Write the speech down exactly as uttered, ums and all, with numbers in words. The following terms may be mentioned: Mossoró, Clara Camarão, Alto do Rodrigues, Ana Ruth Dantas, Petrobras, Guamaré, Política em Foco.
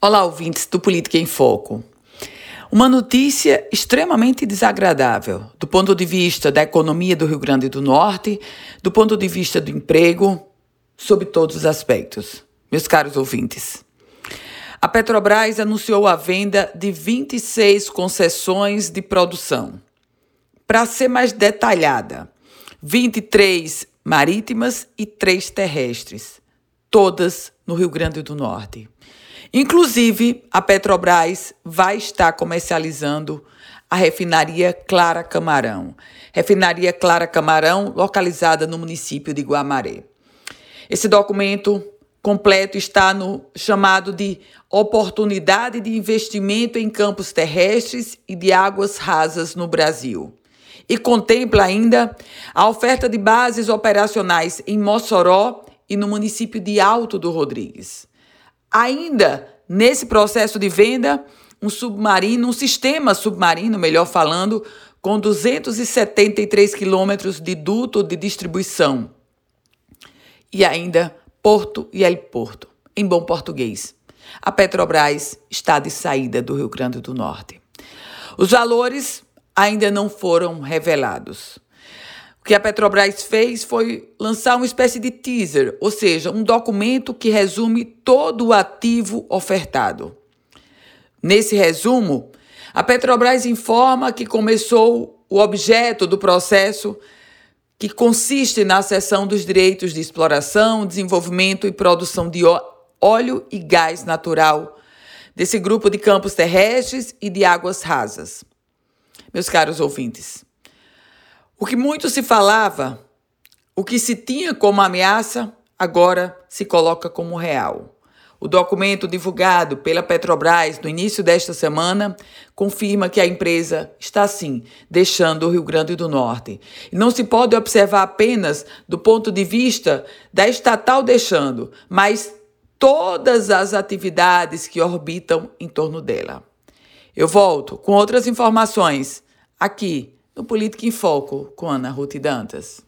Olá, ouvintes do Política em Foco. Uma notícia extremamente desagradável do ponto de vista da economia do Rio Grande do Norte, do ponto de vista do emprego, sob todos os aspectos. Meus caros ouvintes, a Petrobras anunciou a venda de vinte e seis concessões de produção. Para ser mais detalhada, vinte e três marítimas e três terrestres, todas no Rio Grande do Norte. Inclusive, a Petrobras vai estar comercializando a refinaria Clara Camarão. Refinaria Clara Camarão, localizada no município de Guamaré. Esse documento completo está no chamado de Oportunidade de Investimento em Campos Terrestres e de Águas Rasas no Brasil. E contempla ainda a oferta de bases operacionais em Mossoró e no município de Alto do Rodrigues. Ainda nesse processo de venda, um submarino, um sistema submarino, melhor falando, com duzentos e setenta e três quilômetros de duto de distribuição. E ainda porto e heliporto, em bom português. A Petrobras está de saída do Rio Grande do Norte. Os valores ainda não foram revelados. O que a Petrobras fez foi lançar uma espécie de teaser, ou seja, um documento que resume todo o ativo ofertado. Nesse resumo, a Petrobras informa que começou o objeto do processo, que consiste na cessão dos direitos de exploração, desenvolvimento e produção de óleo e gás natural desse grupo de campos terrestres e de águas rasas. Meus caros ouvintes, o que muito se falava, o que se tinha como ameaça, agora se coloca como real. O documento divulgado pela Petrobras no início desta semana confirma que a empresa está, sim, deixando o Rio Grande do Norte. E não se pode observar apenas do ponto de vista da estatal deixando, mas todas as atividades que orbitam em torno dela. Eu volto com outras informações aqui no Política em Foco, com Ana Ruth Dantas.